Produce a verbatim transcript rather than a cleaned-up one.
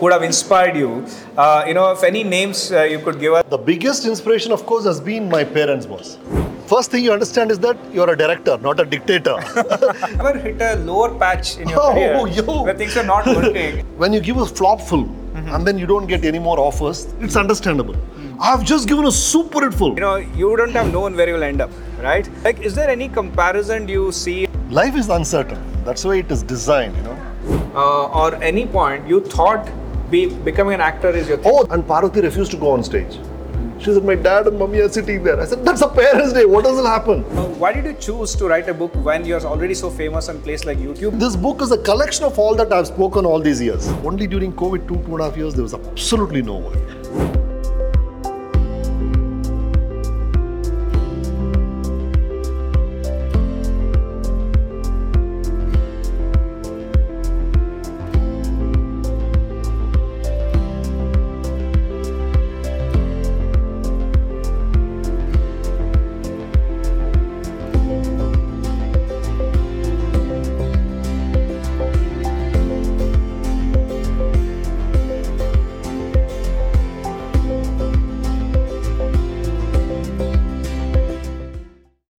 who would have inspired you? Uh, you know, if any names uh, you could give us. The biggest inspiration, of course, has been my parents, boss. First thing you understand is that you're a director, not a dictator. Never hit a lower patch in your oh, career yo. where things are not working. When you give a flop full mm-hmm. and then you don't get any more offers, it's understandable. Mm-hmm. I've just given a super hit full. You know, you wouldn't have known where you'll end up, right? Like, is there any comparison you see? Life is uncertain. That's the way it is designed, you know. Uh, or any point you thought be, becoming an actor is your thing. Oh, and Parvati refused to go on stage. She said, my dad and mummy are sitting there. I said, that's a parents' day. What does it happen? Uh, why did you choose to write a book when you're already so famous on place like YouTube? This book is a collection of all that I've spoken all these years. Only during COVID, two, two and a half years, there was absolutely no work.